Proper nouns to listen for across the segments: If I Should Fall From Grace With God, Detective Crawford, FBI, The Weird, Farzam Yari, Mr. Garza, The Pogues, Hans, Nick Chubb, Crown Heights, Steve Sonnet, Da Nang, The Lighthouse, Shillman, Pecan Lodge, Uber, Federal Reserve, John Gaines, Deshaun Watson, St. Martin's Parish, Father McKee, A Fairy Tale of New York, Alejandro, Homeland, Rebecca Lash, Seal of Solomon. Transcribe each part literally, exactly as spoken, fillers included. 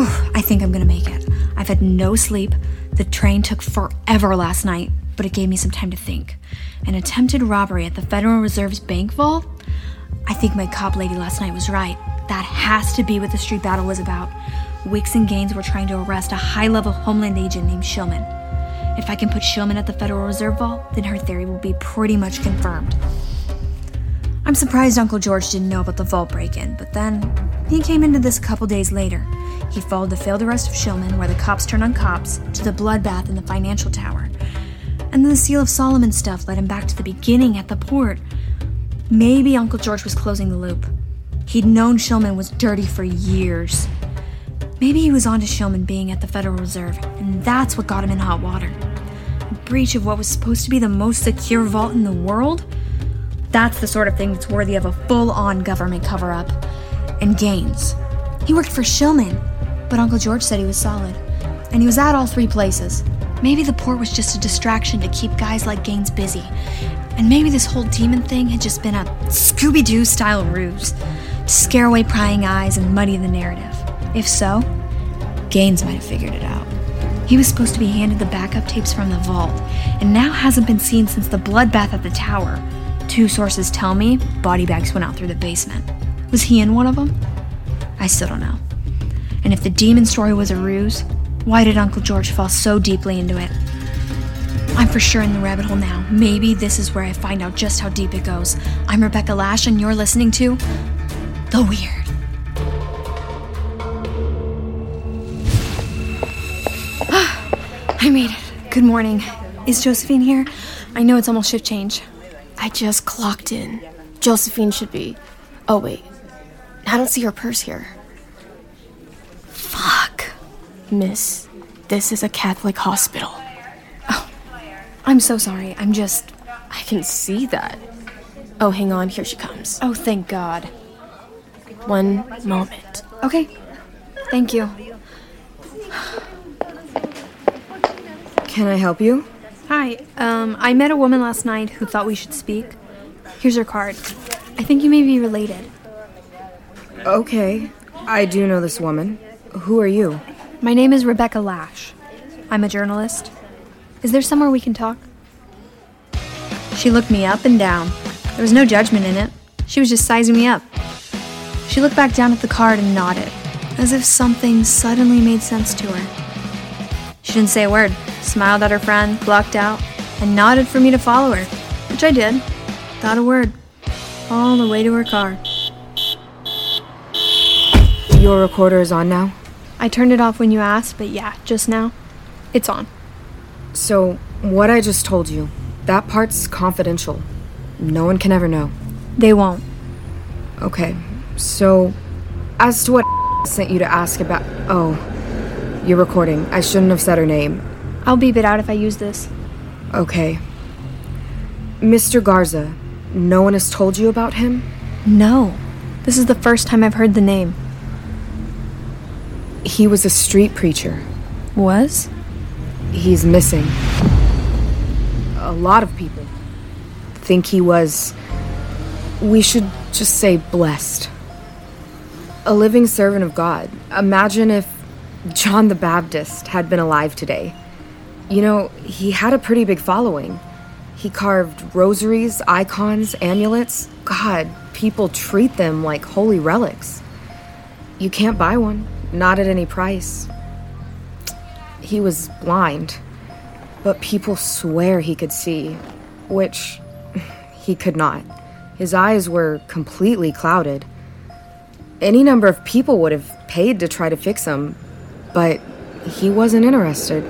Whew, I think I'm gonna make it. I've had no sleep. The train took forever last night, but it gave me some time to think. An attempted robbery at the Federal Reserve's bank vault? I think my cop lady last night was right. That has to be what the street battle was about. Wicks and Gaines were trying to arrest a high-level Homeland agent named Shillman. If I can put Shillman at the Federal Reserve vault, then her theory will be pretty much confirmed. I'm surprised Uncle George didn't know about the vault break-in, but then he came into this a couple days later. He followed the failed arrest of Shillman, where the cops turned on cops, to the bloodbath in the financial tower. And then the Seal of Solomon stuff led him back to the beginning at the port. Maybe Uncle George was closing the loop. He'd known Shillman was dirty for years. Maybe he was onto Shillman being at the Federal Reserve, and that's what got him in hot water. A breach of what was supposed to be the most secure vault in the world? That's the sort of thing that's worthy of a full-on government cover-up. And Gaines. He worked for Shillman, but Uncle George said he was solid. And he was at all three places. Maybe the port was just a distraction to keep guys like Gaines busy. And maybe this whole demon thing had just been a Scooby-Doo-style ruse to scare away prying eyes and muddy the narrative. If so, Gaines might have figured it out. He was supposed to be handed the backup tapes from the vault, and now hasn't been seen since the bloodbath at the tower. Two sources tell me body bags went out through the basement. Was he in one of them? I still don't know. And if the demon story was a ruse, why did Uncle George fall so deeply into it? I'm for sure in the rabbit hole now. Maybe this is where I find out just how deep it goes. I'm Rebecca Lash, and you're listening to The Weird. I made it. Good morning. Is Josephine here? I know it's almost shift change. I just clocked in. Josephine should be... Oh, wait. I don't see her purse here. Fuck. Miss, this is a Catholic hospital. Oh, I'm so sorry. I'm just... I can see that. Oh, hang on. Here she comes. Oh, thank God. One moment. Okay. Thank you. Can I help you? Hi, um, I met a woman last night who thought we should speak. Here's her card. I think you may be related. Okay, I do know this woman. Who are you? My name is Rebecca Lash. I'm a journalist. Is there somewhere we can talk? She looked me up and down. There was no judgment in it. She was just sizing me up. She looked back down at the card and nodded, as if something suddenly made sense to her. She didn't say a word. Smiled at her friend, blocked out, and nodded for me to follow her, which I did, without a word, all the way to her car. Your recorder is on now? I turned it off when you asked, but yeah, just now, it's on. So, what I just told you, that part's confidential. No one can ever know. They won't. Okay, so, as to what I sent you to ask about... Oh, you're recording. I shouldn't have said her name. I'll beep it out if I use this. Okay. Mister Garza, no one has told you about him? No. This is the first time I've heard the name. He was a street preacher. Was? He's missing. A lot of people think he was, we should just say blessed. A living servant of God. Imagine if John the Baptist had been alive today. You know, he had a pretty big following. He carved rosaries, icons, amulets. God, people treat them like holy relics. You can't buy one, not at any price. He was blind, but people swear he could see, which he could not. His eyes were completely clouded. Any number of people would have paid to try to fix him, but he wasn't interested.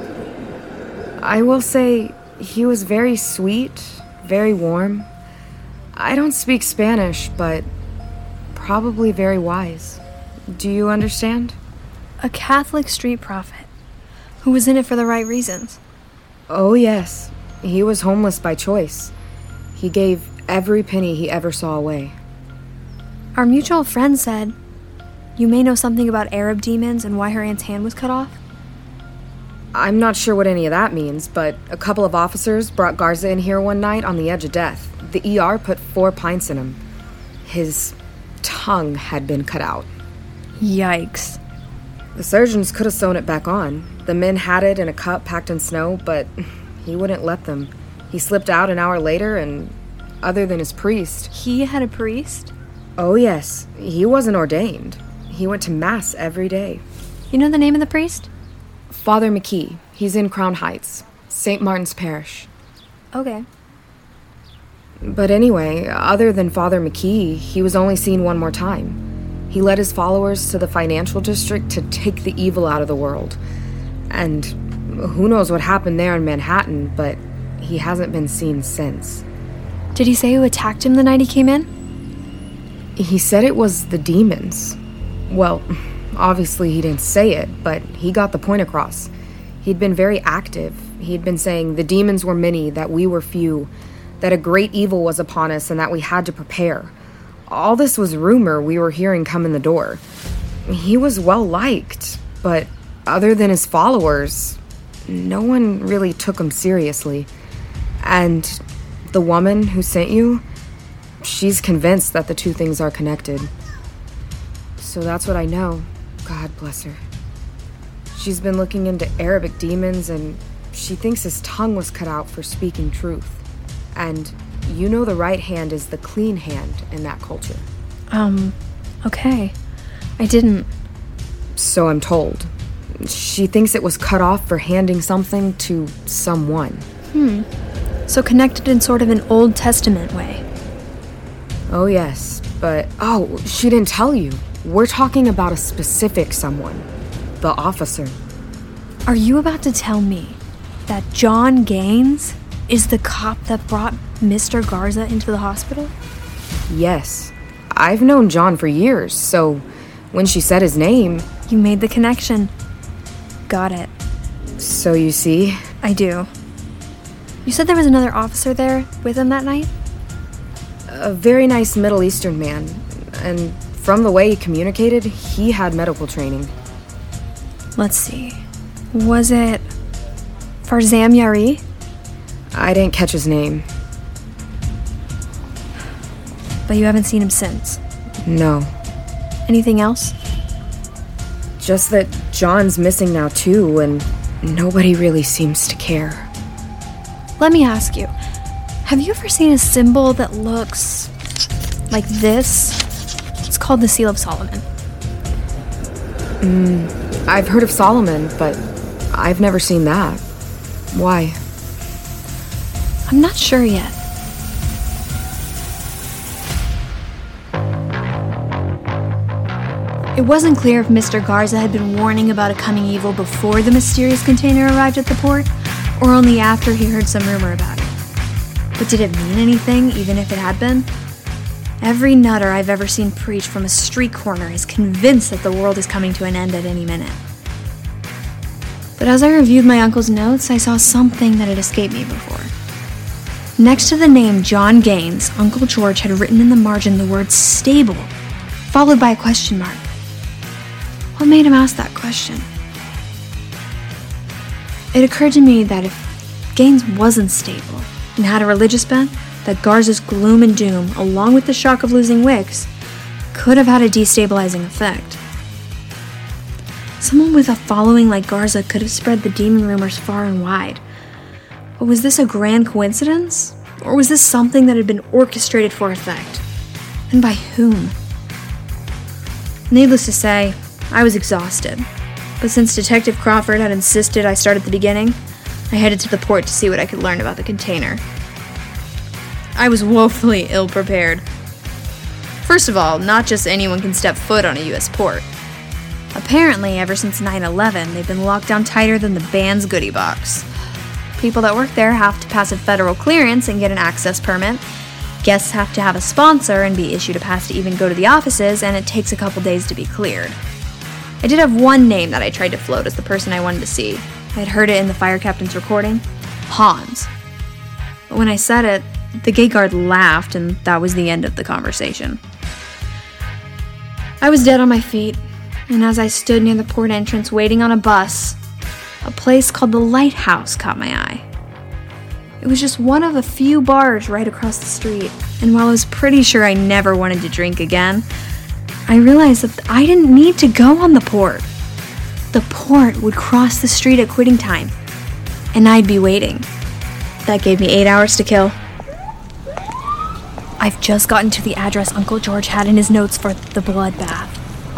I will say he was very sweet, very warm. I don't speak Spanish, but probably very wise. Do you understand? A Catholic street prophet who was in it for the right reasons. Oh, yes. He was homeless by choice. He gave every penny he ever saw away. Our mutual friend said, you may know something about Arab demons and why her aunt's hand was cut off. I'm not sure what any of that means, but a couple of officers brought Garza in here one night on the edge of death. The E R put four pints in him. His tongue had been cut out. Yikes. The surgeons could have sewn it back on. The men had it in a cup packed in snow, but he wouldn't let them. He slipped out an hour later, and other than his priest... He had a priest? Oh, yes. He wasn't ordained. He went to Mass every day. You know the name of the priest? Father McKee. He's in Crown Heights, Saint Martin's Parish. Okay. But anyway, other than Father McKee, he was only seen one more time. He led his followers to the financial district to take the evil out of the world. And who knows what happened there in Manhattan, but he hasn't been seen since. Did he say who attacked him the night he came in? He said it was the demons. Well, obviously he didn't say it, but he got the point across. He'd been very active. He'd been saying the demons were many, that we were few, that a great evil was upon us and that we had to prepare. All this was rumor we were hearing come in the door. He was well liked, but other than his followers, no one really took him seriously. And the woman who sent you, she's convinced that the two things are connected. So that's what I know. God bless her. She's been looking into Arabic demons, and she thinks his tongue was cut out for speaking truth. And you know the right hand is the clean hand in that culture. Um, okay. I didn't. So I'm told. She thinks it was cut off for handing something to someone. Hmm. So connected in sort of an Old Testament way. Oh, yes. But, oh, she didn't tell you. We're talking about a specific someone. The officer. Are you about to tell me that John Gaines is the cop that brought Mister Garza into the hospital? Yes. I've known John for years, so when she said his name... You made the connection. Got it. So you see? I do. You said there was another officer there with him that night? A very nice Middle Eastern man. And from the way he communicated, he had medical training. Let's see. Was it Farzam Yari? I didn't catch his name. But you haven't seen him since? No. Anything else? Just that John's missing now too, and nobody really seems to care. Let me ask you, have you ever seen a symbol that looks like this? It's called the Seal of Solomon. Mm, I've heard of Solomon, but I've never seen that. Why? I'm not sure yet. It wasn't clear if Mister Garza had been warning about a coming evil before the mysterious container arrived at the port, or only after he heard some rumor about it. But did it mean anything, even if it had been? Every nutter I've ever seen preach from a street corner is convinced that the world is coming to an end at any minute. But as I reviewed my uncle's notes, I saw something that had escaped me before. Next to the name John Gaines, Uncle George had written in the margin the word stable, followed by a question mark. What made him ask that question? It occurred to me that if Gaines wasn't stable and had a religious bent, that Garza's gloom and doom, along with the shock of losing Wicks, could have had a destabilizing effect. Someone with a following like Garza could have spread the demon rumors far and wide. But was this a grand coincidence? Or was this something that had been orchestrated for effect? And by whom? Needless to say, I was exhausted. But since Detective Crawford had insisted I start at the beginning, I headed to the port to see what I could learn about the container. I was woefully ill-prepared. First of all, not just anyone can step foot on a U S port. Apparently, ever since nine eleven, they've been locked down tighter than the band's goodie box. People that work there have to pass a federal clearance and get an access permit. Guests have to have a sponsor and be issued a pass to even go to the offices, and it takes a couple days to be cleared. I did have one name that I tried to float as the person I wanted to see. I'd heard it in the fire captain's recording. Hans. But when I said it, the gate guard laughed, and that was the end of the conversation. I was dead on my feet, and as I stood near the port entrance waiting on a bus, a place called The Lighthouse caught my eye. It was just one of a few bars right across the street, and while I was pretty sure I never wanted to drink again, I realized that I didn't need to go on the port. The port would cross the street at quitting time, and I'd be waiting. That gave me eight hours to kill. I've just gotten to the address Uncle George had in his notes for the bloodbath.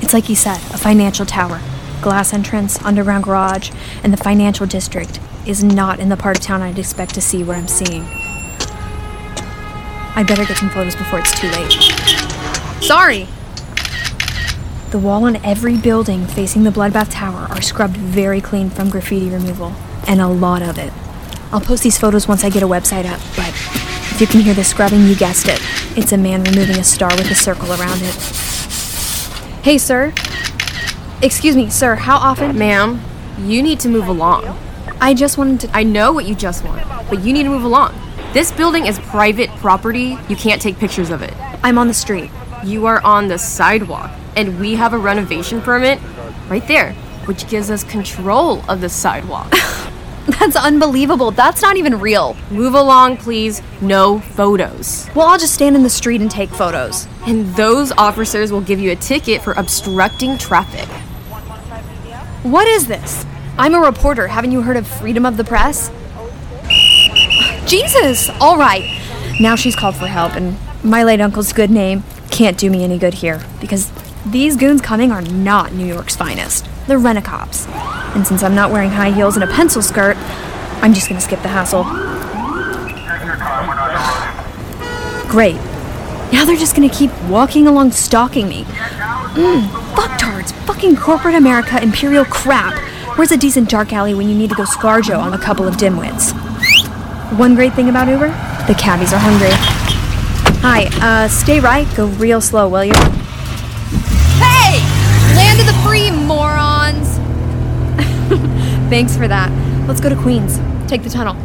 It's like he said, a financial tower, glass entrance, underground garage, and the financial district is not in the part of town I'd expect to see what I'm seeing. I'd better get some photos before it's too late. Sorry! The wall on every building facing the bloodbath tower are scrubbed very clean from graffiti removal, and a lot of it. I'll post these photos once I get a website up, but if you can hear the scrubbing, you guessed it. It's a man removing a star with a circle around it. Hey, sir. Excuse me, sir, how often? Ma'am, you need to move along. I just wanted to... I know what you just want, but you need to move along. This building is private property. You can't take pictures of it. I'm on the street. You are on the sidewalk, and we have a renovation permit right there, which gives us control of the sidewalk. That's unbelievable. That's not even real. Move along, please. No photos. Well, I'll just stand in the street and take photos. And those officers will give you a ticket for obstructing traffic. What is this? I'm a reporter. Haven't you heard of freedom of the press? Jesus! All right. Now she's called for help, and my late uncle's good name can't do me any good here, because these goons coming are not New York's finest. They're rent-a-cops. And since I'm not wearing high heels and a pencil skirt, I'm just gonna skip the hassle. Great. Now they're just gonna keep walking along stalking me. Mmm, fucktards. Fucking corporate America imperial crap. Where's a decent dark alley when you need to go scarjo on a couple of dimwits? One great thing about Uber? The cabbies are hungry. Hi, uh, stay right. Go real slow, will you? Hey! Land of the free, morons! Thanks for that. Let's go to Queens. Take the tunnel.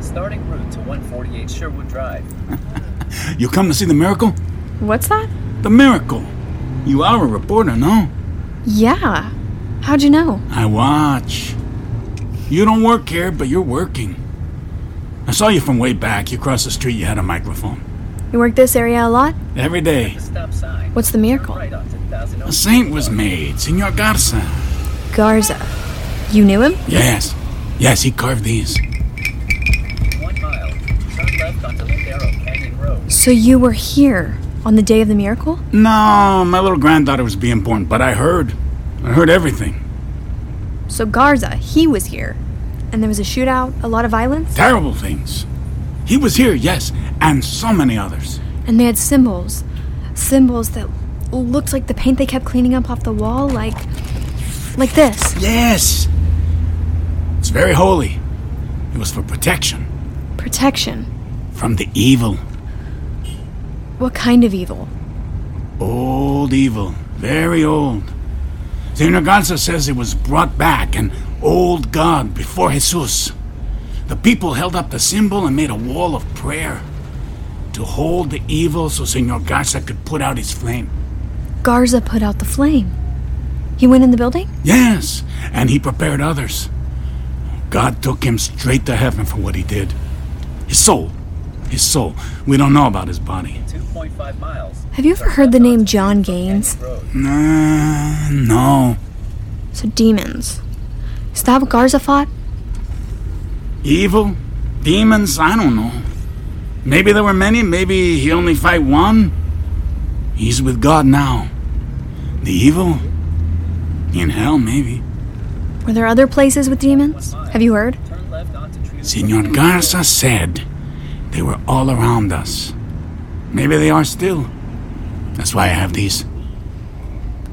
Starting route to one forty-eight Sherwood Drive. You come to see the miracle? What's that? The miracle. You are a reporter, no? Yeah. How'd you know? I watch. You don't work here, but you're working. I saw you from way back. You crossed the street, you had a microphone. You work this area a lot? Every day. What's the miracle? A saint was made, Senor Garza. Garza? You knew him? Yes. Yes, he carved these. One mile. Turn left onto Lindero Canyon Road. So you were here on the day of the miracle? No, my little granddaughter was being born, but I heard. I heard everything. So Garza, he was here. And there was a shootout, a lot of violence? Terrible things. He was here, yes, and so many others. And they had symbols. Symbols that looked like the paint they kept cleaning up off the wall, like... like this. Yes! It's very holy. It was for protection. Protection? From the evil. What kind of evil? Old evil. Very old. Senor Garza says it was brought back, an old god before Jesus. The people held up the symbol and made a wall of prayer to hold the evil so Senor Garza could put out his flame. Garza put out the flame? He went in the building? Yes, and he prepared others. God took him straight to heaven for what he did. His soul. His soul. We don't know about his body. two point five miles. Have you ever heard the name John Gaines? Uh, no. So demons. Is that what Garza fought? Evil? Demons? I don't know. Maybe there were many, maybe he only fight one. He's with God now. The evil? In hell, maybe. Were there other places with demons? Have you heard? Senor Garza said they were all around us. Maybe they are still. That's why I have these.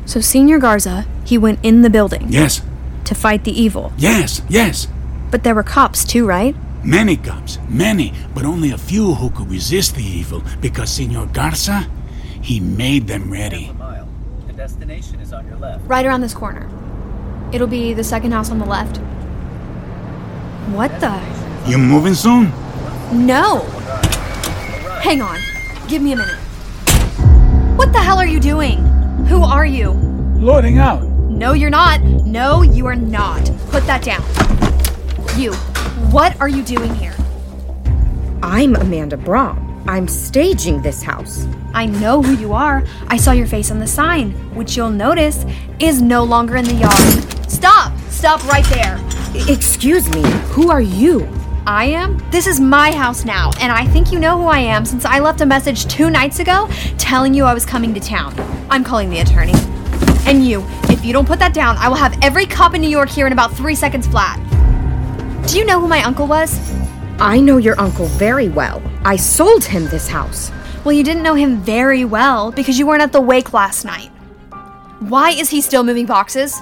So Senor Garza, he went in the building? Yes. To fight the evil? Yes, yes. But there were cops too, right? Many cops, many, but only a few who could resist the evil, because Senor Garza, he made them ready. The destination is on your left. Right around this corner. It'll be the second house on the left. What the? You moving soon? No. Hang on. Give me a minute. What the hell are you doing? Who are you? Loading out. No, you're not. No, you are not. Put that down. You. What are you doing here? I'm Amanda Braum. I'm staging this house. I know who you are. I saw your face on the sign, which you'll notice is no longer in the yard. Stop! Stop right there. Excuse me, who are you? I am? This is my house now, and I think you know who I am since I left a message two nights ago telling you I was coming to town. I'm calling the attorney. And you, if you don't put that down, I will have every cop in New York here in about three seconds flat. Do you know who my uncle was? I know your uncle very well. I sold him this house. Well, you didn't know him very well because you weren't at the wake last night. Why is he still moving boxes?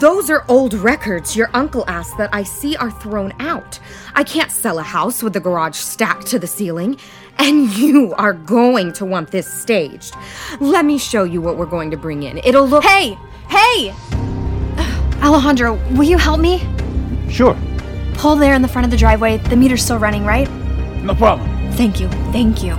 Those are old records your uncle asked that I see are thrown out. I can't sell a house with the garage stacked to the ceiling. And you are going to want this staged. Let me show you what we're going to bring in. It'll look... Hey! Hey! Alejandro, will you help me? Sure. Pull there in the front of the driveway. The meter's still running, right? No problem. Thank you. Thank you.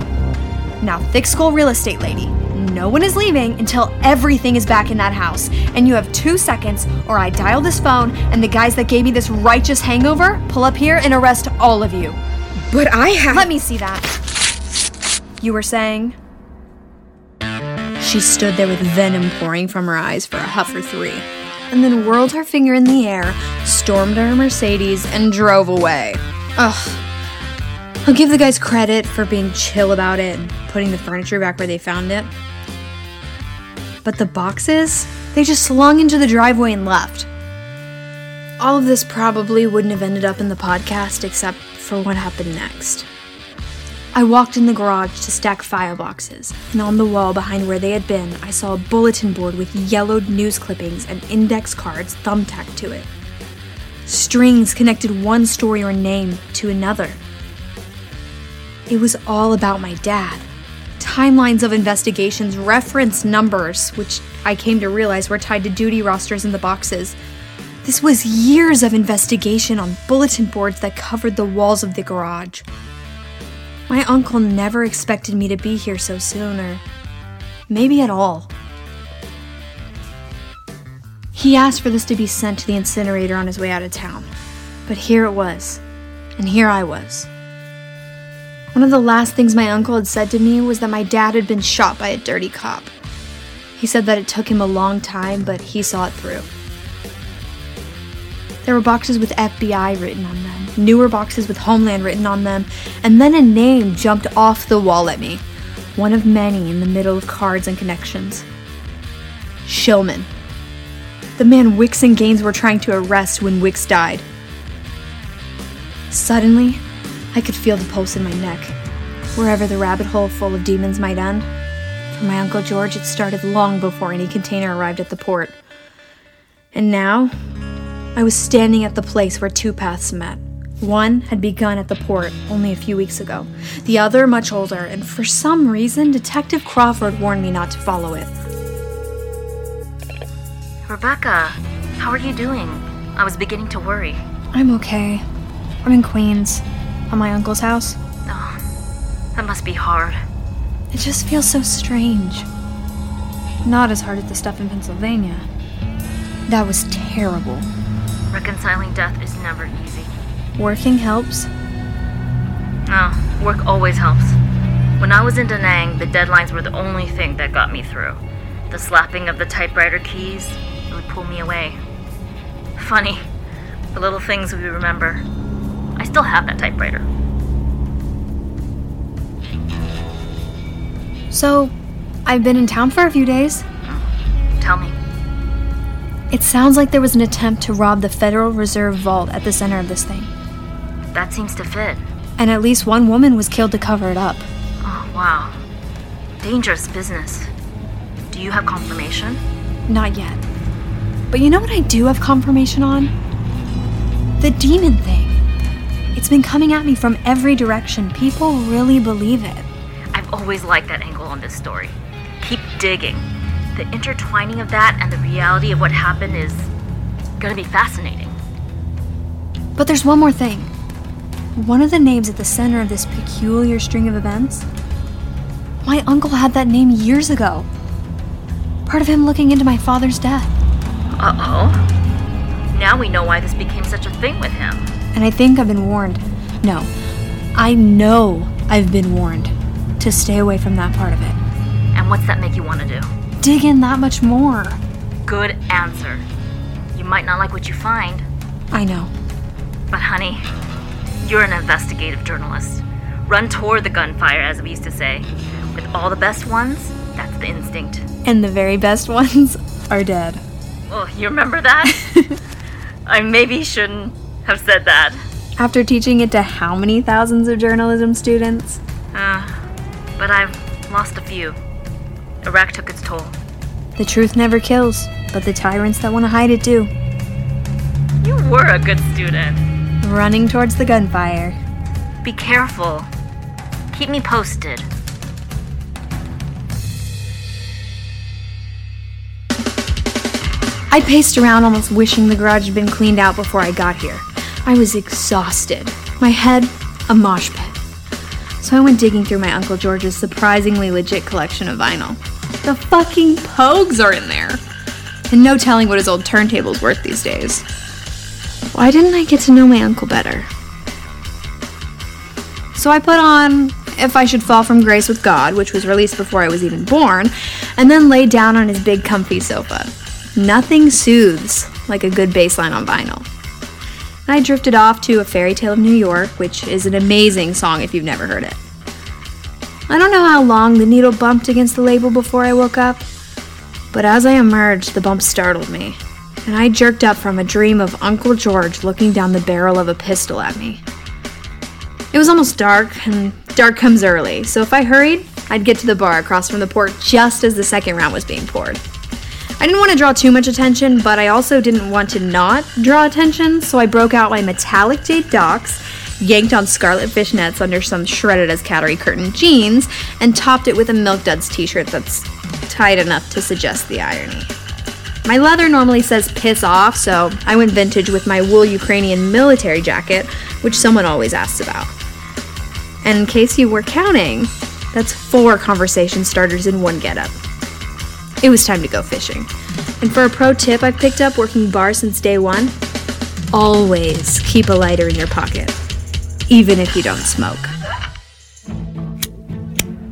Now, thick skull real estate lady. No one is leaving until everything is back in that house. And you have two seconds, or I dial this phone, and the guys that gave me this righteous hangover pull up here and arrest all of you. But I have... Let me see that. You were saying? She stood there with venom pouring from her eyes for a huff or three, and then whirled her finger in the air, stormed her Mercedes, and drove away. Ugh. I'll give the guys credit for being chill about it and putting the furniture back where they found it. But the boxes? They just slung into the driveway and left. All of this probably wouldn't have ended up in the podcast except for what happened next. I walked in the garage to stack file boxes, and on the wall behind where they had been, I saw a bulletin board with yellowed news clippings and index cards thumbtacked to it. Strings connected one story or name to another. It was all about my dad. Timelines of investigations referenced numbers, which I came to realize were tied to duty rosters in the boxes. This was years of investigation on bulletin boards that covered the walls of the garage. My uncle never expected me to be here so soon, or maybe at all. He asked for this to be sent to the incinerator on his way out of town, but here it was, and here I was. One of the last things my uncle had said to me was that my dad had been shot by a dirty cop. He said that it took him a long time, but he saw it through. There were boxes with F B I written on them, newer boxes with Homeland written on them, and then a name jumped off the wall at me, one of many in the middle of cards and connections. Shillman. The man Wicks and Gaines were trying to arrest when Wicks died. Suddenly, I could feel the pulse in my neck, wherever the rabbit hole full of demons might end. For my Uncle George, it started long before any container arrived at the port. And now, I was standing at the place where two paths met. One had begun at the port only a few weeks ago, the other much older, and for some reason, Detective Crawford warned me not to follow it. Rebecca, how are you doing? I was beginning to worry. I'm okay. I'm in Queens. At my uncle's house. Oh, that must be hard. It just feels so strange. Not as hard as the stuff in Pennsylvania. That was terrible. Reconciling death is never easy. Working helps? No, work always helps. When I was in Da Nang, the deadlines were the only thing that got me through. The slapping of the typewriter keys, it would pull me away. Funny, the little things we remember. I still have that typewriter. So, I've been in town for a few days. Mm. Tell me. It sounds like there was an attempt to rob the Federal Reserve vault at the center of this thing. That seems to fit. And at least one woman was killed to cover it up. Oh, wow. Dangerous business. Do you have confirmation? Not yet. But you know what I do have confirmation on? The demon thing. It's been coming at me from every direction. People really believe it. I've always liked that angle on this story. Keep digging. The intertwining of that and the reality of what happened is gonna be fascinating. But there's one more thing. One of the names at the center of this peculiar string of events, my uncle had that name years ago. Part of him looking into my father's death. Uh-oh. Now we know why this became such a thing with him. And I think I've been warned. No, I know I've been warned to stay away from that part of it. And what's that make you want to do? Dig in that much more. Good answer. You might not like what you find, I know. But honey, you're an investigative journalist. Run toward the gunfire, as we used to say. With all the best ones, that's the instinct. And the very best ones are dead. Well, you remember that? I maybe shouldn't have said that. After teaching it to how many thousands of journalism students? Uh, but I've lost a few. Iraq took its toll. The truth never kills, but the tyrants that want to hide it do. You were a good student. Running towards the gunfire. Be careful. Keep me posted. I paced around almost wishing the garage had been cleaned out before I got here. I was exhausted. My head, a mosh pit. So I went digging through my Uncle George's surprisingly legit collection of vinyl. The fucking Pogues are in there. And no telling what his old turntable's worth these days. Why didn't I get to know my uncle better? So I put on If I Should Fall From Grace With God, which was released before I was even born, and then laid down on his big comfy sofa. Nothing soothes like a good bass line on vinyl. And I drifted off to A Fairy Tale of New York, which is an amazing song if you've never heard it. I don't know how long the needle bumped against the label before I woke up, but as I emerged, the bump startled me, and I jerked up from a dream of Uncle George looking down the barrel of a pistol at me. It was almost dark, and dark comes early, so if I hurried, I'd get to the bar across from the port just as the second round was being poured. I didn't want to draw too much attention, but I also didn't want to not draw attention, so I broke out my metallic jade docks, yanked on scarlet fishnets under some shredded-as-cattery curtain jeans, and topped it with a Milk Duds t-shirt that's tight enough to suggest the irony. My leather normally says piss off, so I went vintage with my wool Ukrainian military jacket, which someone always asks about. And in case you were counting, that's four conversation starters in one getup. It was time to go fishing. And for a pro tip I've picked up working bar since day one, always keep a lighter in your pocket. Even if you don't smoke.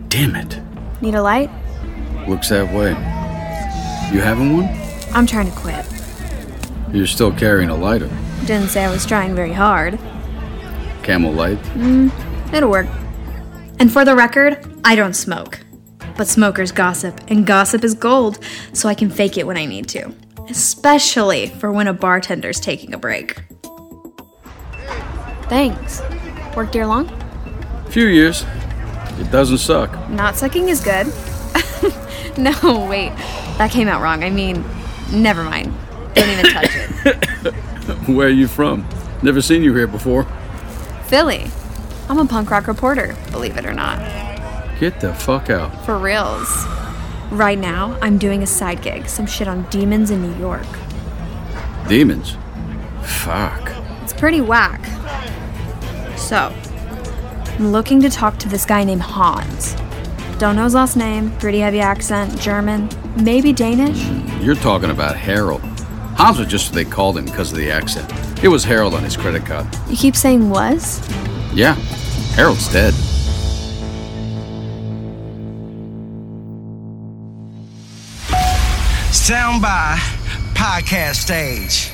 Damn it. Need a light? Looks that way. You having one? I'm trying to quit. You're still carrying a lighter. Didn't say I was trying very hard. Camel light? Mm, it'll work. And for the record, I don't smoke. But smokers gossip, and gossip is gold, so I can fake it when I need to. Especially for when a bartender's taking a break. Thanks. Worked here long? Few years. It doesn't suck. Not sucking is good. No, wait. That came out wrong. I mean, never mind. Don't even touch it. Where are you from? Never seen you here before. Philly. I'm a punk rock reporter, believe it or not. Get the fuck out. For reals. Right now, I'm doing a side gig. Some shit on demons in New York. Demons? Fuck. It's pretty whack. So, I'm looking to talk to this guy named Hans. Don't know his last name, pretty heavy accent, German, maybe Danish? Mm, you're talking about Harold. Hans was just what they called him because of the accent. It was Harold on his credit card. You keep saying was? Yeah, Harold's dead. Sound by podcast stage.